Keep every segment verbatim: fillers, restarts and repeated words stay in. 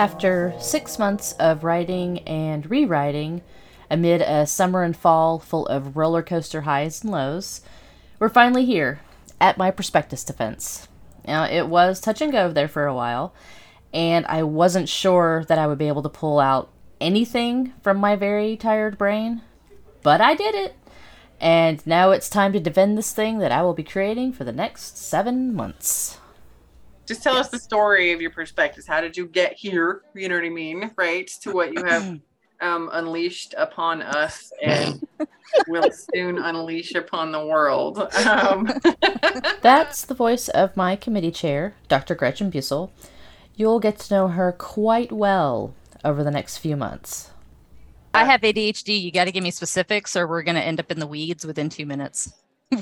After six months of writing and rewriting, amid a summer and fall full of roller coaster highs and lows, we're finally here at my prospectus defense. Now, it was touch and go there for a while, and I wasn't sure that I would be able to pull out anything from my very tired brain, but I did it. And now it's time to defend this thing that I will be creating for the next seven months. Just tell yes. us the story of your prospectus. How did you get here? You know what I mean? Right? To what you have um, unleashed upon us and will soon unleash upon the world. Um. That's the voice of my committee chair, Doctor Gretchen Busel. You'll get to know her quite well over the next few months. I have A D H D. You got to give me specifics or we're going to end up in the weeds within two minutes.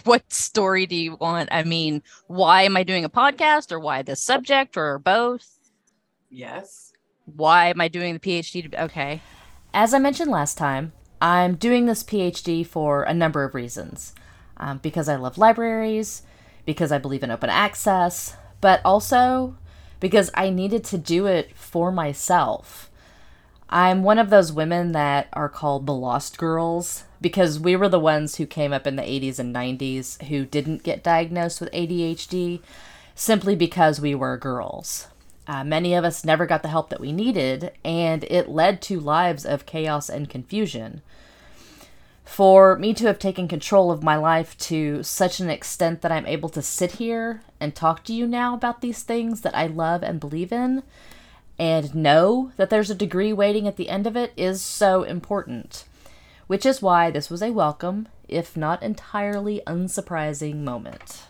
What story do you want? I mean, why am I doing a podcast or why this subject or both? Yes. Why am I doing the P H D? To, okay. As I mentioned last time, I'm doing this P H D for a number of reasons. Um, because I love libraries, because I believe in open access, but also because I needed to do it for myself. I'm one of those women that are called the lost girls because we were the ones who came up in the eighties and nineties who didn't get diagnosed with A D H D simply because we were girls. Uh, many of us never got the help that we needed, and it led to lives of chaos and confusion. For me to have taken control of my life to such an extent that I'm able to sit here and talk to you now about these things that I love and believe in, and know that there's a degree waiting at the end of it is so important. Which is why this was a welcome, if not entirely unsurprising, moment.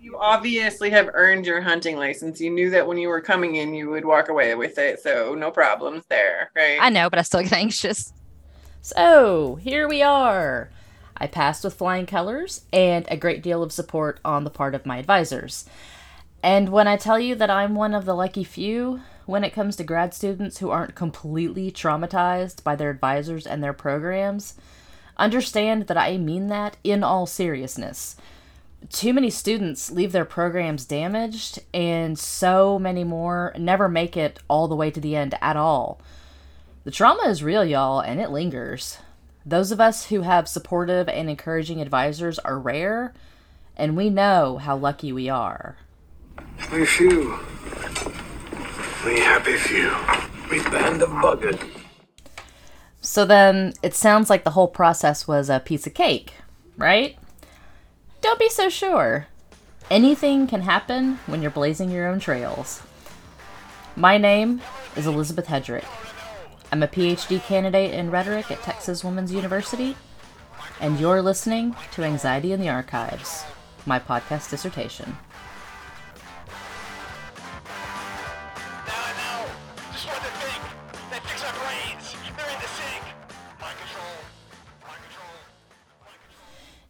You obviously have earned your hunting license. You knew that when you were coming in, you would walk away with it, so no problems there, right? I know, but I still get anxious. So, here we are. I passed with flying colors and a great deal of support on the part of my advisors. And when I tell you that I'm one of the lucky few when it comes to grad students who aren't completely traumatized by their advisors and their programs, understand that I mean that in all seriousness. Too many students leave their programs damaged, and so many more never make it all the way to the end at all. The trauma is real, y'all, and it lingers. Those of us who have supportive and encouraging advisors are rare, and we know how lucky we are. We few. We happy few. We band of bugged. So then, it sounds like the whole process was a piece of cake, right? Don't be so sure. Anything can happen when you're blazing your own trails. My name is Elizabeth Hedrick. I'm a P H D candidate in rhetoric at Texas Woman's University, and you're listening to Anxiety in the Archives, my podcast dissertation.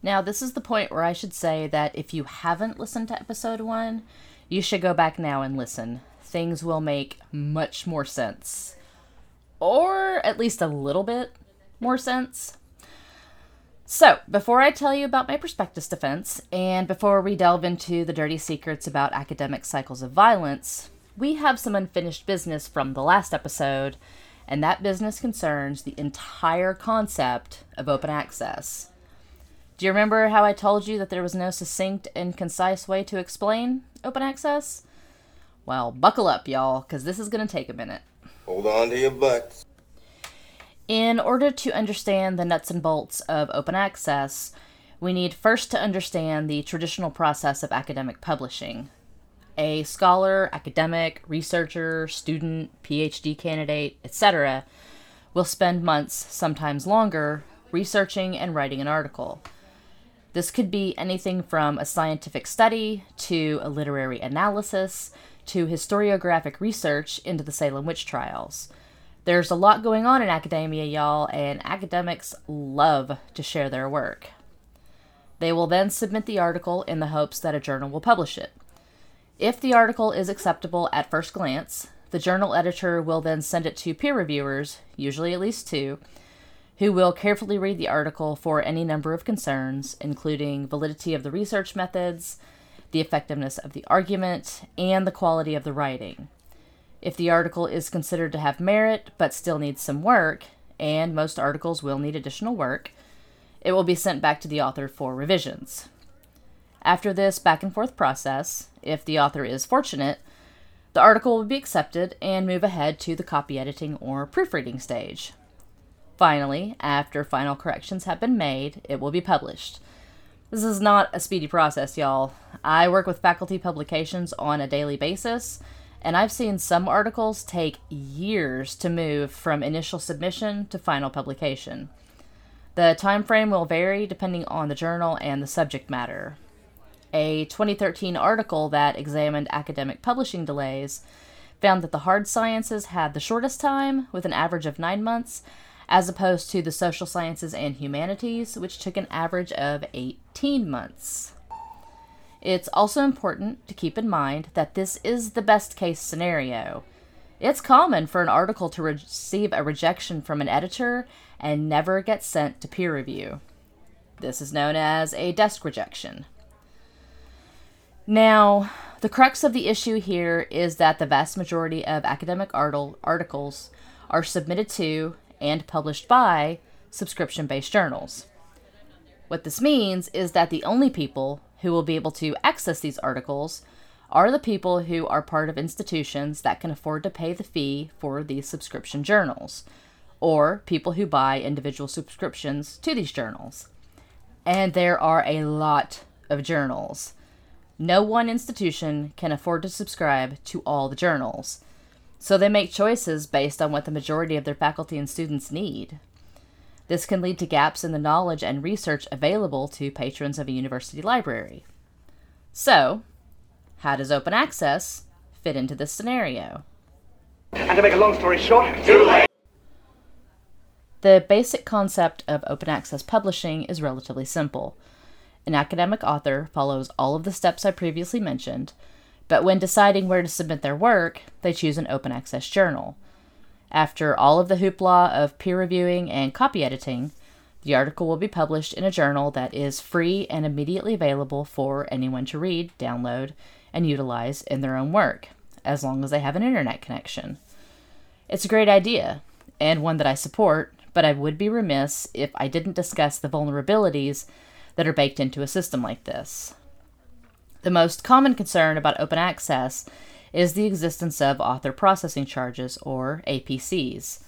Now, this is the point where I should say that if you haven't listened to episode one, you should go back now and listen. Things will make much more sense. Or at least a little bit more sense. So, before I tell you about my prospectus defense, and before we delve into the dirty secrets about academic cycles of violence, we have some unfinished business from the last episode, and that business concerns the entire concept of open access. Do you remember how I told you that there was no succinct and concise way to explain open access? Well, buckle up, y'all, because this is going to take a minute. Hold on to your butts. In order to understand the nuts and bolts of open access, we need first to understand the traditional process of academic publishing. A scholar, academic, researcher, student, P H D candidate, et cetera will spend months, sometimes longer, researching and writing an article. This could be anything from a scientific study, to a literary analysis, to historiographic research into the Salem witch trials. There's a lot going on in academia, y'all, and academics love to share their work. They will then submit the article in the hopes that a journal will publish it. If the article is acceptable at first glance, the journal editor will then send it to peer reviewers, usually at least two, who will carefully read the article for any number of concerns, including validity of the research methods, the effectiveness of the argument, and the quality of the writing. if the article is considered to have merit but still needs some work, and most articles will need additional work, it will be sent back to the author for revisions. After this back and forth process, if the author is fortunate, the article will be accepted and move ahead to the copy editing or proofreading stage. Finally, after final corrections have been made, it will be published. This is not a speedy process, y'all. I work with faculty publications on a daily basis, and I've seen some articles take years to move from initial submission to final publication. The time frame will vary depending on the journal and the subject matter. A twenty thirteen article that examined academic publishing delays found that the hard sciences had the shortest time, with an average of nine months, as opposed to the social sciences and humanities, which took an average of eighteen months. It's also important to keep in mind that this is the best-case scenario. It's common for an article to re- receive a rejection from an editor and never get sent to peer review. This is known as a desk rejection. Now, the crux of the issue here is that the vast majority of academic art- articles are submitted to and published by subscription-based journals. What this means is that the only people who will be able to access these articles are the people who are part of institutions that can afford to pay the fee for these subscription journals, or people who buy individual subscriptions to these journals. And there are a lot of journals. No one institution can afford to subscribe to all the journals, so they make choices based on what the majority of their faculty and students need. This can lead to gaps in the knowledge and research available to patrons of a university library. So, how does open access fit into this scenario? And to make a long story short, too late. The basic concept of open access publishing is relatively simple. An academic author follows all of the steps I previously mentioned, but when deciding where to submit their work, they choose an open access journal. After all of the hoopla of peer reviewing and copy editing, the article will be published in a journal that is free and immediately available for anyone to read, download, and utilize in their own work, as long as they have an internet connection. It's a great idea, and one that I support, but I would be remiss if I didn't discuss the vulnerabilities that are baked into a system like this. The most common concern about open access is the existence of author processing charges, or A P Cs.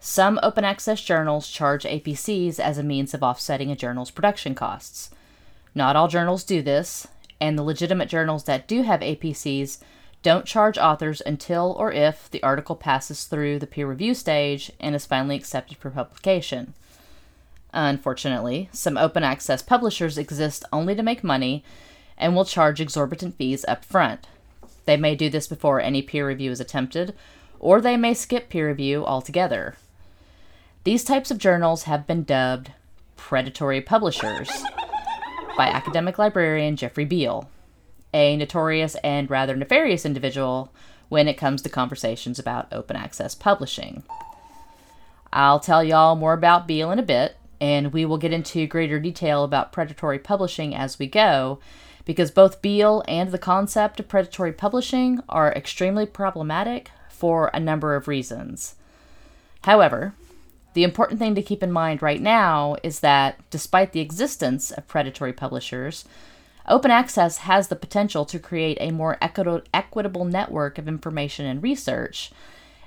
Some open access journals charge A P Cs as a means of offsetting a journal's production costs. Not all journals do this, and the legitimate journals that do have A P Cs don't charge authors until or if the article passes through the peer review stage and is finally accepted for publication. Unfortunately, some open access publishers exist only to make money and will charge exorbitant fees up front. They may do this before any peer review is attempted, or they may skip peer review altogether. These types of journals have been dubbed predatory publishers by academic librarian Jeffrey Beall, a notorious and rather nefarious individual when it comes to conversations about open access publishing. I'll tell y'all more about Beall in a bit, and we will get into greater detail about predatory publishing as we go, because both Beall and the concept of predatory publishing are extremely problematic for a number of reasons. However, the important thing to keep in mind right now is that, despite the existence of predatory publishers, open access has the potential to create a more equit- equitable network of information and research,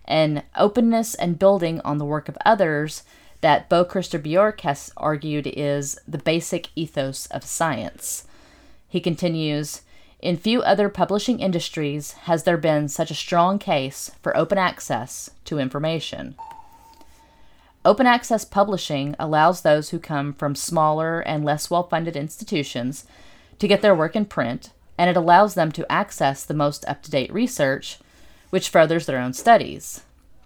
and openness and building on the work of others that Bo Bjork has argued is the basic ethos of science. He continues, "In few other publishing industries has there been such a strong case for open access to information." Open access publishing allows those who come from smaller and less well-funded institutions to get their work in print, and it allows them to access the most up-to-date research, which furthers their own studies.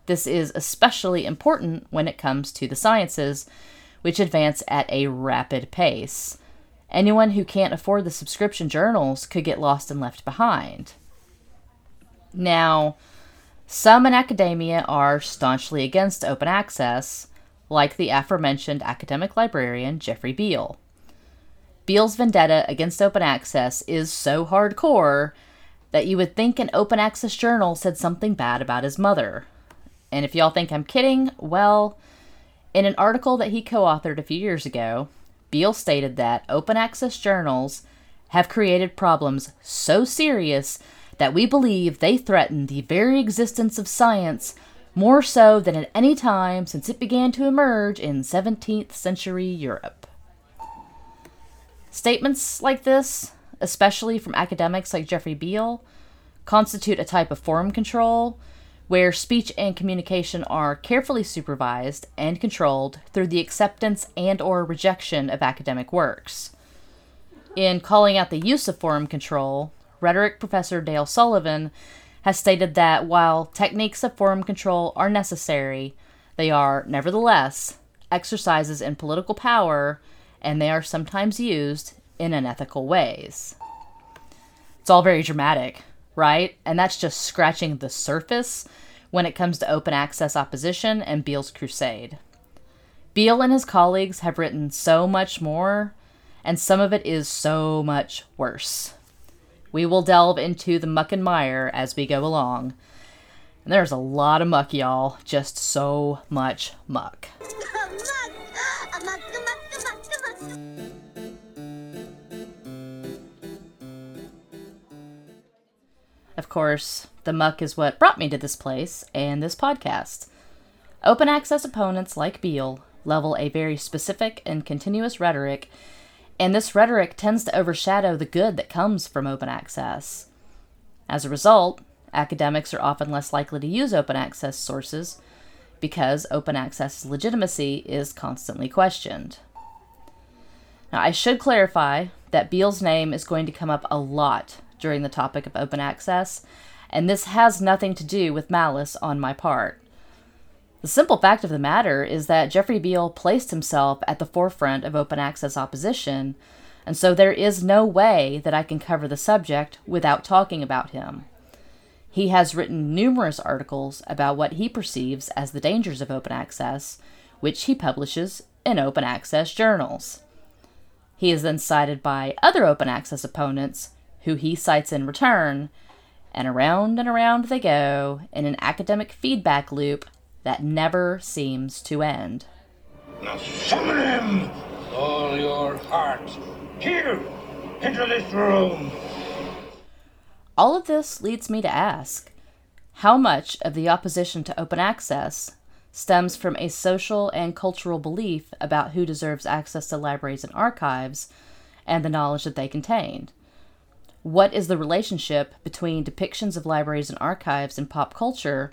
This is especially important when it comes to the sciences, which advance at a rapid pace. Anyone who can't afford the subscription journals could get lost and left behind. Now, some in academia are staunchly against open access, like the aforementioned academic librarian Jeffrey Beall. Beall's vendetta against open access is so hardcore that you would think an open access journal said something bad about his mother. And if y'all think I'm kidding, well, in an article that he co-authored a few years ago, Beall stated that open access journals have created problems so serious that we believe they threaten the very existence of science more so than at any time since it began to emerge in seventeenth century Europe. Statements like this, especially from academics like Jeffrey Beall, constitute a type of form control where speech and communication are carefully supervised and controlled through the acceptance and or rejection of academic works. In calling out the use of form control, rhetoric professor Dale Sullivan has stated that while techniques of form control are necessary, they are, nevertheless, exercises in political power, and they are sometimes used in unethical ways. It's all very dramatic, right? And that's just scratching the surface when it comes to open access opposition and Beall's crusade. Beall and his colleagues have written so much more, and some of it is so much worse. We will delve into the muck and mire as we go along. And there's a lot of muck, y'all. Just so much muck. Of course, the muck is what brought me to this place and this podcast. Open access opponents like Beall level a very specific and continuous rhetoric, and this rhetoric tends to overshadow the good that comes from open access. As a result, academics are often less likely to use open access sources because open access legitimacy is constantly questioned. Now, I should clarify that Beall's name is going to come up a lot during the topic of open access, and this has nothing to do with malice on my part. The simple fact of the matter is that Jeffrey Beall placed himself at the forefront of open access opposition, and so there is no way that I can cover the subject without talking about him. He has written numerous articles about what he perceives as the dangers of open access, which he publishes in open access journals. He is then cited by other open access opponents who he cites in return, and around and around they go in an academic feedback loop that never seems to end. Now summon him with all your heart, here, into this room. All of this leads me to ask, how much of the opposition to open access stems from a social and cultural belief about who deserves access to libraries and archives and the knowledge that they contain? What is the relationship between depictions of libraries and archives in pop culture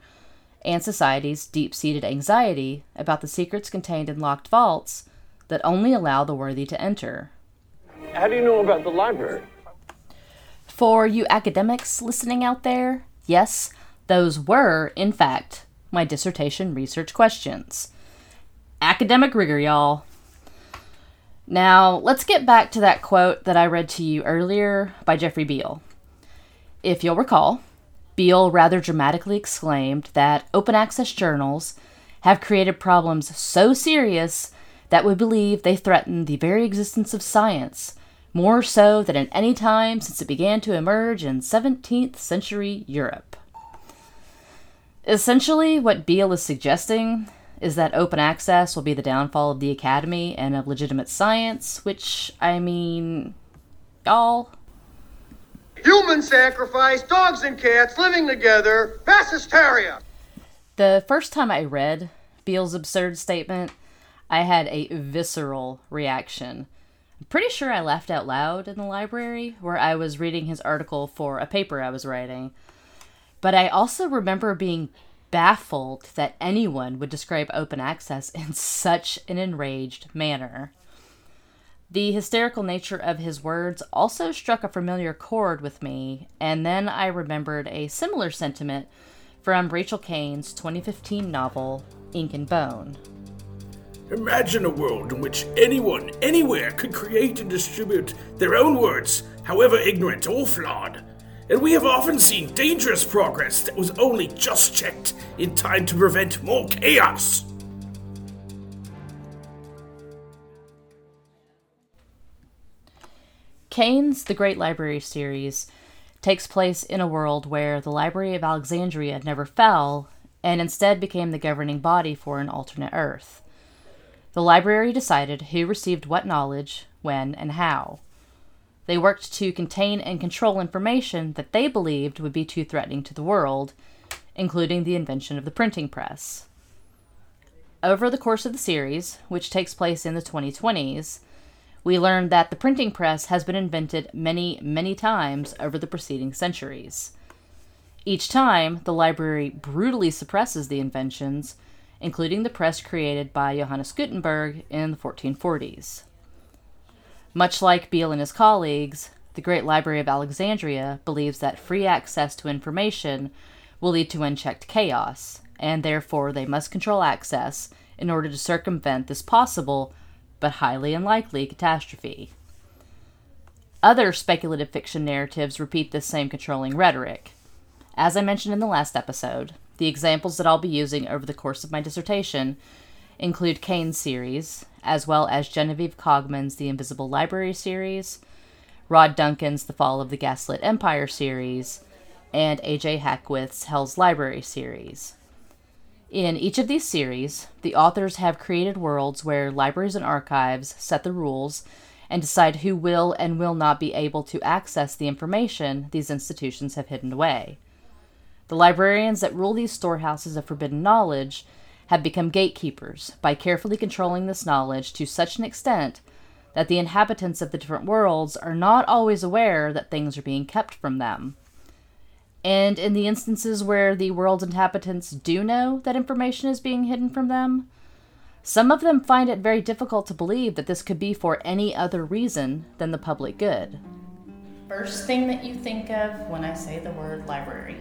and society's deep-seated anxiety about the secrets contained in locked vaults that only allow the worthy to enter? How do you know about the library? For you academics listening out there, yes, those were, in fact, my dissertation research questions. Academic rigor, y'all. Now, let's get back to that quote that I read to you earlier by Jeffrey Beall. If you'll recall, Beall rather dramatically exclaimed that open access journals have created problems so serious that we believe they threaten the very existence of science, more so than at any time since it began to emerge in seventeenth century Europe. Essentially, what Beall is suggesting is that open access will be the downfall of the academy and of legitimate science, which, I mean, y'all. Human sacrifice, dogs and cats living together, mass hysteria. The first time I read Beall's absurd statement, I had a visceral reaction. I'm pretty sure I laughed out loud in the library where I was reading his article for a paper I was writing. But I also remember being baffled that anyone would describe open access in such an enraged manner. The hysterical nature of his words also struck a familiar chord with me, and then I remembered a similar sentiment from Rachel Kane's twenty fifteen novel, Ink and Bone. Imagine a world in which anyone, anywhere, could create and distribute their own words, however ignorant or flawed. And we have often seen dangerous progress that was only just checked in time to prevent more chaos. Kane's The Great Library series takes place in a world where the Library of Alexandria never fell and instead became the governing body for an alternate Earth. The library decided who received what knowledge, when, and how. They worked to contain and control information that they believed would be too threatening to the world, including the invention of the printing press. Over the course of the series, which takes place in the twenty twenties, we learn that the printing press has been invented many, many times over the preceding centuries. Each time, the library brutally suppresses the inventions, including the press created by Johannes Gutenberg in the fourteen forties. Much like Beall and his colleagues, the Great Library of Alexandria believes that free access to information will lead to unchecked chaos, and therefore they must control access in order to circumvent this possible but highly unlikely catastrophe. Other speculative fiction narratives repeat this same controlling rhetoric. As I mentioned in the last episode, the examples that I'll be using over the course of my dissertation include Kane's series, as well as Genevieve Cogman's The Invisible Library series, Rod Duncan's The Fall of the Gaslit Empire series, and A J Hackwith's Hell's Library series. In each of these series, the authors have created worlds where libraries and archives set the rules and decide who will and will not be able to access the information these institutions have hidden away. The librarians that rule these storehouses of forbidden knowledge have become gatekeepers by carefully controlling this knowledge to such an extent that the inhabitants of the different worlds are not always aware that things are being kept from them. And in the instances where the world's inhabitants do know that information is being hidden from them, some of them find it very difficult to believe that this could be for any other reason than the public good. First thing that you think of when I say the word library.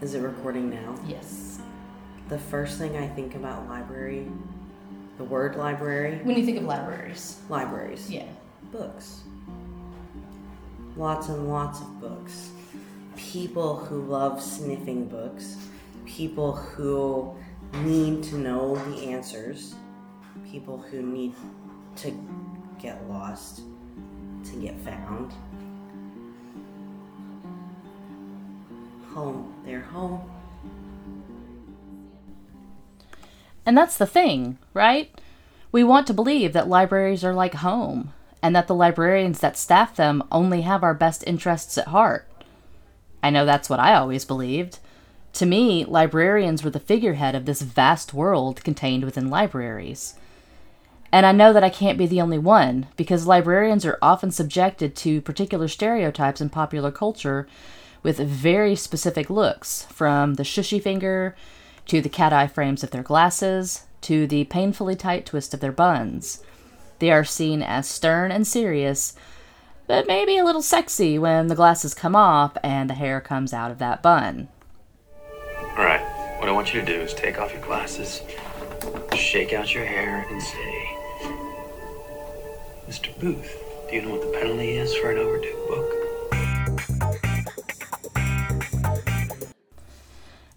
Is it recording now? Yes. The first thing I think about library, the word library. When you think of libraries. Libraries. Yeah. Books. Lots and lots of books. People who love sniffing books. People who need to know the answers. People who need to get lost, to get found. Home. They're home. And that's the thing, right? We want to believe that libraries are like home, and that the librarians that staff them only have our best interests at heart. I know that's what I always believed. To me, librarians were the figurehead of this vast world contained within libraries. And I know that I can't be the only one, because librarians are often subjected to particular stereotypes in popular culture with very specific looks, from the shushy finger, to the cat-eye frames of their glasses, to the painfully tight twist of their buns. They are seen as stern and serious, but maybe a little sexy when the glasses come off and the hair comes out of that bun. All right, what I want you to do is take off your glasses, shake out your hair, and say, Mister Booth, do you know what the penalty is for an overdue book?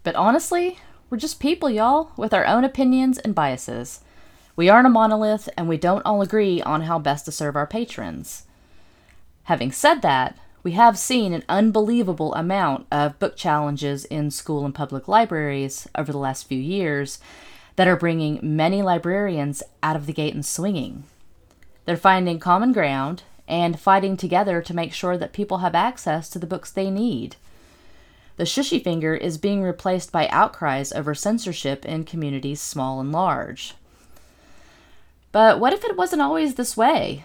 But honestly, we're just people, y'all, with our own opinions and biases. We aren't a monolith, and we don't all agree on how best to serve our patrons. Having said that, we have seen an unbelievable amount of book challenges in school and public libraries over the last few years that are bringing many librarians out of the gate and swinging. They're finding common ground and fighting together to make sure that people have access to the books they need. The shushy finger is being replaced by outcries over censorship in communities small and large. But what if it wasn't always this way?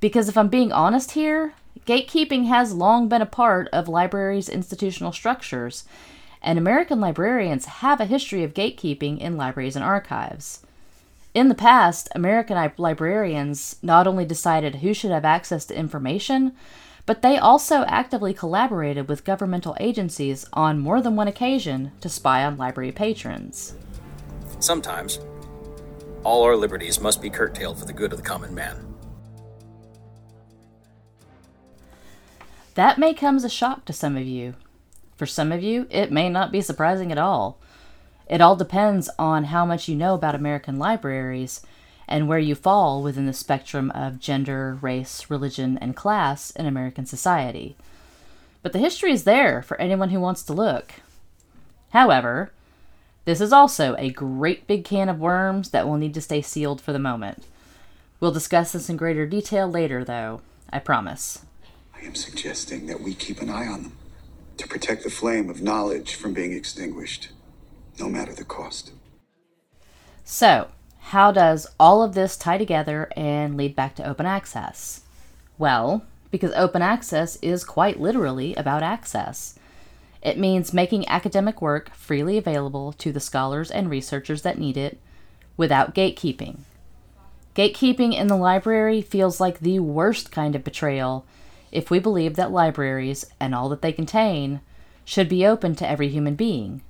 Because if I'm being honest here, gatekeeping has long been a part of libraries' institutional structures, and American librarians have a history of gatekeeping in libraries and archives. In the past, American librarians not only decided who should have access to information, but they also actively collaborated with governmental agencies on more than one occasion to spy on library patrons. Sometimes, all our liberties must be curtailed for the good of the common man. That may come as a shock to some of you. For some of you, it may not be surprising at all. It all depends on how much you know about American libraries and where you fall within the spectrum of gender, race, religion, and class in American society. But the history is there for anyone who wants to look. However, this is also a great big can of worms that will need to stay sealed for the moment. We'll discuss this in greater detail later, though, I promise. I am suggesting that we keep an eye on them to protect the flame of knowledge from being extinguished, no matter the cost. So, how does all of this tie together and lead back to open access? Well, because open access is quite literally about access. It means making academic work freely available to the scholars and researchers that need it, without gatekeeping. Gatekeeping in the library feels like the worst kind of betrayal if we believe that libraries, and all that they contain, should be open to every human being.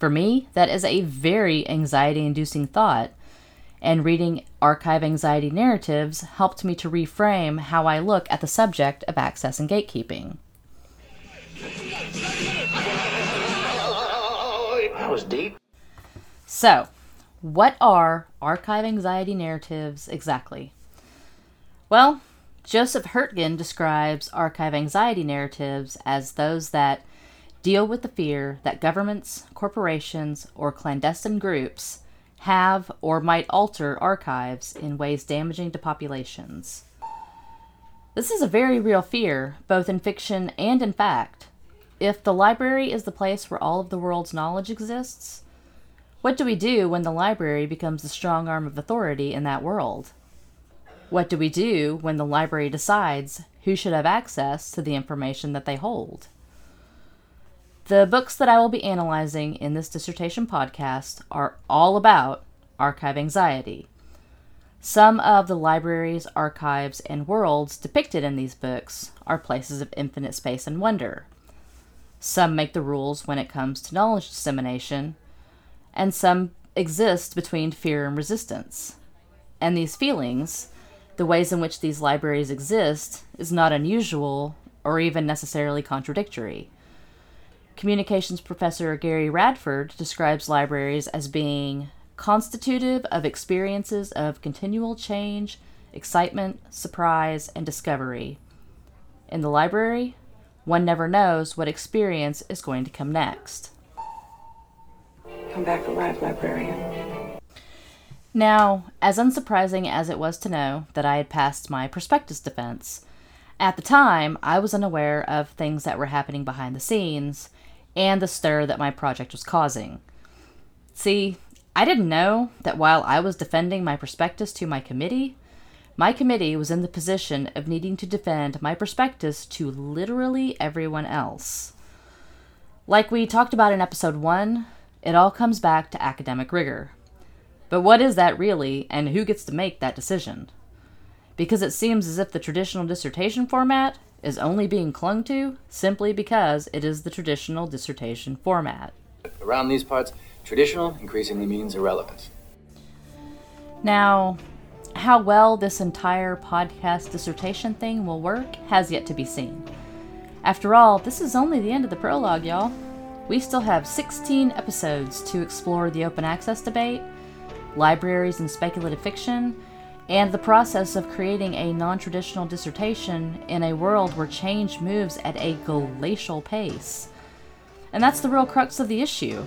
For me, that is a very anxiety-inducing thought, and reading archive anxiety narratives helped me to reframe how I look at the subject of access and gatekeeping. That was deep. So, what are archive anxiety narratives exactly? Well, Joseph Hurtgen describes archive anxiety narratives as those that deal with the fear that governments, corporations, or clandestine groups have or might alter archives in ways damaging to populations. This is a very real fear, both in fiction and in fact. If the library is the place where all of the world's knowledge exists, what do we do when the library becomes the strong arm of authority in that world? What do we do when the library decides who should have access to the information that they hold? The books that I will be analyzing in this dissertation podcast are all about archive anxiety. Some of the libraries, archives, and worlds depicted in these books are places of infinite space and wonder. Some make the rules when it comes to knowledge dissemination, and some exist between fear and resistance. And these feelings, the ways in which these libraries exist, is not unusual or even necessarily contradictory. Communications professor Gary Radford describes libraries as being constitutive of experiences of continual change, excitement, surprise, and discovery. In the library, one never knows what experience is going to come next. Come back alive, librarian. Now, as unsurprising as it was to know that I had passed my prospectus defense, at the time I was unaware of things that were happening behind the scenes and the stir that my project was causing. See, I didn't know that while I was defending my prospectus to my committee, my committee was in the position of needing to defend my prospectus to literally everyone else. Like we talked about in episode one, it all comes back to academic rigor. But what is that really, and who gets to make that decision? Because it seems as if the traditional dissertation format is only being clung to simply because it is the traditional dissertation format. Around these parts, traditional increasingly means irrelevant. Now, how well this entire podcast dissertation thing will work has yet to be seen. After all, this is only the end of the prologue, y'all. We still have sixteen episodes to explore the open access debate, libraries and speculative fiction, and the process of creating a non-traditional dissertation in a world where change moves at a glacial pace. And that's the real crux of the issue.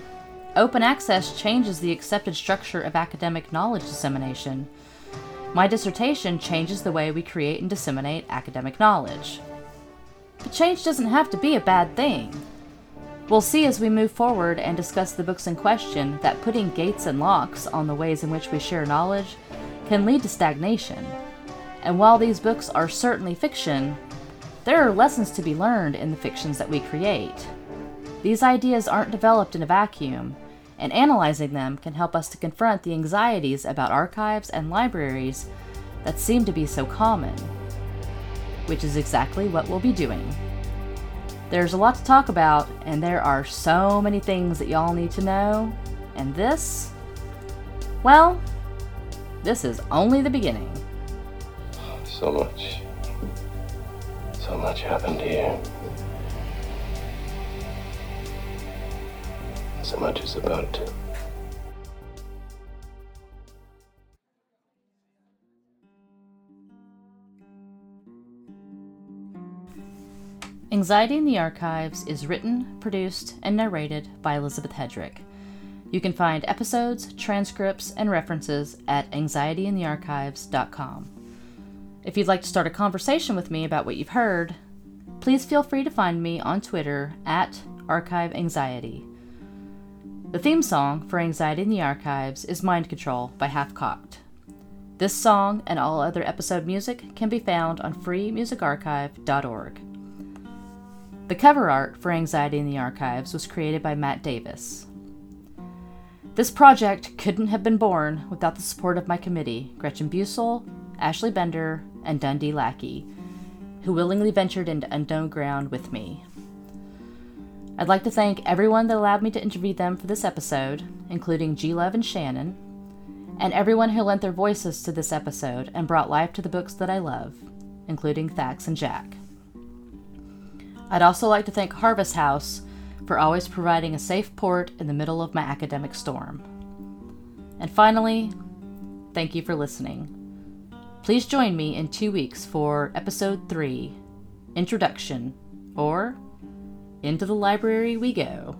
Open access changes the accepted structure of academic knowledge dissemination. My dissertation changes the way we create and disseminate academic knowledge. But change doesn't have to be a bad thing. We'll see as we move forward and discuss the books in question that putting gates and locks on the ways in which we share knowledge can lead to stagnation. And while these books are certainly fiction, there are lessons to be learned in the fictions that we create. These ideas aren't developed in a vacuum, and analyzing them can help us to confront the anxieties about archives and libraries that seem to be so common, which is exactly what we'll be doing. There's a lot to talk about, and there are so many things that y'all need to know, and this, well, this is only the beginning. So much, so much happened here. So much is about to. Anxiety in the Archives is written, produced, and narrated by Elizabeth Hedrick. You can find episodes, transcripts, and references at anxiety in the archives dot com. If you'd like to start a conversation with me about what you've heard, please feel free to find me on Twitter at archive anxiety. The theme song for Anxiety in the Archives is Mind Control by Halfcocked. This song and all other episode music can be found on free music archive dot org. The cover art for Anxiety in the Archives was created by Matt Davis. This project couldn't have been born without the support of my committee, Gretchen Busel, Ashley Bender, and Dundee Lackey, who willingly ventured into unknown ground with me. I'd like to thank everyone that allowed me to interview them for this episode, including G-Love and Shannon, and everyone who lent their voices to this episode and brought life to the books that I love, including Thax and Jack. I'd also like to thank Harvest House for always providing a safe port in the middle of my academic storm. And finally, thank you for listening. Please join me in two weeks for Episode three, Introduction, or Into the Library We Go.